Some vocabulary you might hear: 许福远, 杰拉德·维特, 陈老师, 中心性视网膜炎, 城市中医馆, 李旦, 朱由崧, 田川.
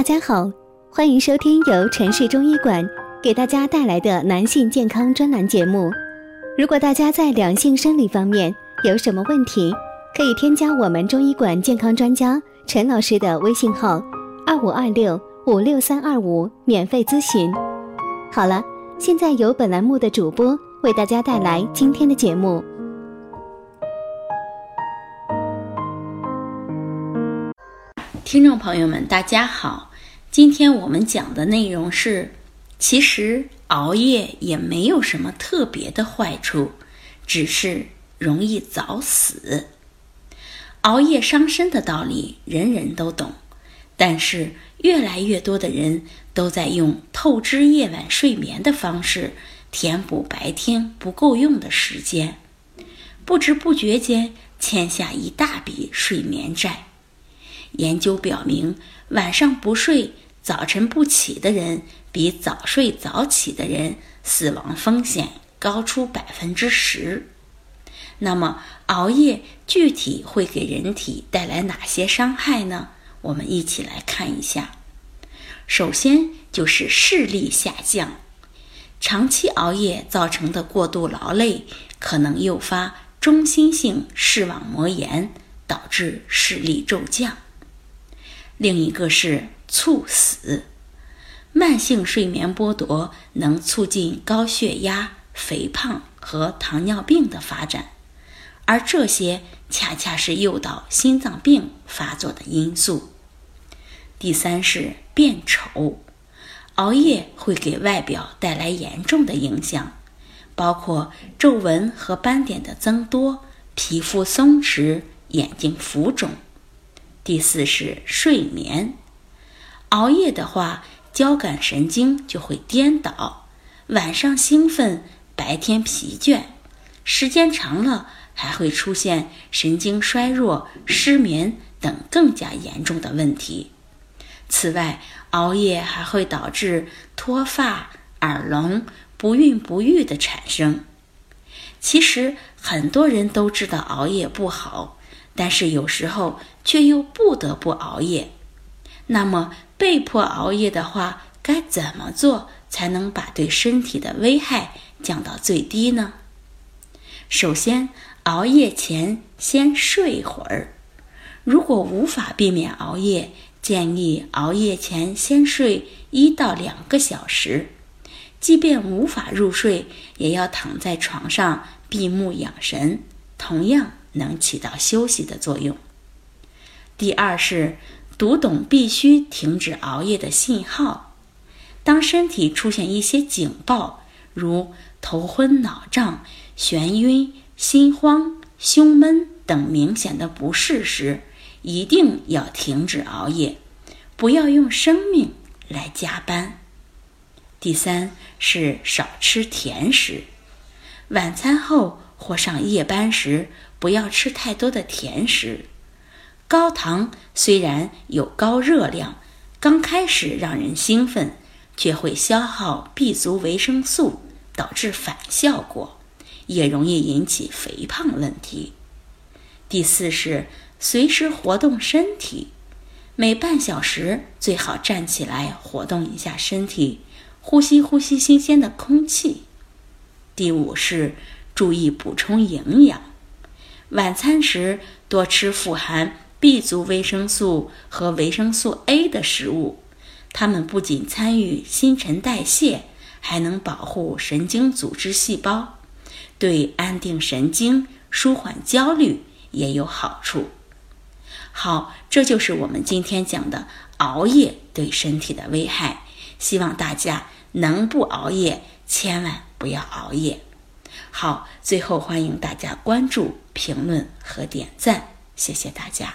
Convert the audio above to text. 大家好，欢迎收听由城市中医馆给大家带来的男性健康专栏节目。如果大家在两性生理方面有什么问题，可以添加我们中医馆健康专家陈老师的微信号2526-56325免费咨询。好了，现在由本栏目的主播为大家带来今天的节目。听众朋友们，大家好，今天我们讲的内容是，其实熬夜也没有什么特别的坏处，只是容易早死。熬夜伤身的道理人人都懂，但是越来越多的人都在用透支夜晚睡眠的方式填补白天不够用的时间，不知不觉间欠下一大笔睡眠债。研究表明，晚上不睡、早晨不起的人比早睡早起的人死亡风险高出 10%。 那么熬夜具体会给人体带来哪些伤害呢？我们一起来看一下。首先就是视力下降，长期熬夜造成的过度劳累可能诱发中心性视网膜炎，导致视力骤降。另一个是猝死，慢性睡眠剥夺能促进高血压、肥胖和糖尿病的发展，而这些恰恰是诱导心脏病发作的因素。第三是变丑，熬夜会给外表带来严重的影响，包括皱纹和斑点的增多、皮肤松弛、眼睛浮肿。第四是睡眠，熬夜的话，交感神经就会颠倒，晚上兴奋，白天疲倦，时间长了还会出现神经衰弱、失眠等更加严重的问题。此外，熬夜还会导致脱发、耳聋、不孕不育的产生。其实很多人都知道熬夜不好，但是有时候却又不得不熬夜。那么被迫熬夜的话，该怎么做才能把对身体的危害降到最低呢？首先，熬夜前先睡会儿。如果无法避免熬夜，建议熬夜前先睡1到2个小时。即便无法入睡，也要躺在床上闭目养神，同样能起到休息的作用。第二是读懂必须停止熬夜的信号。当身体出现一些警报，如头昏脑胀、眩晕、心慌、胸闷等明显的不适时，一定要停止熬夜，不要用生命来加班。第三是少吃甜食，晚餐后或上夜班时不要吃太多的甜食。高糖虽然有高热量，刚开始让人兴奋，却会消耗 B 族维生素，导致反效果，也容易引起肥胖问题。第四是随时活动身体，每半小时最好站起来活动一下身体，呼吸新鲜的空气。第五是注意补充营养，晚餐时多吃富含 B 族维生素和维生素 A 的食物，它们不仅参与新陈代谢，还能保护神经组织细胞，对安定神经、舒缓焦虑也有好处。好，这就是我们今天讲的熬夜对身体的危害，希望大家能不熬夜，千万不要熬夜。好，最后欢迎大家关注、评论和点赞，谢谢大家。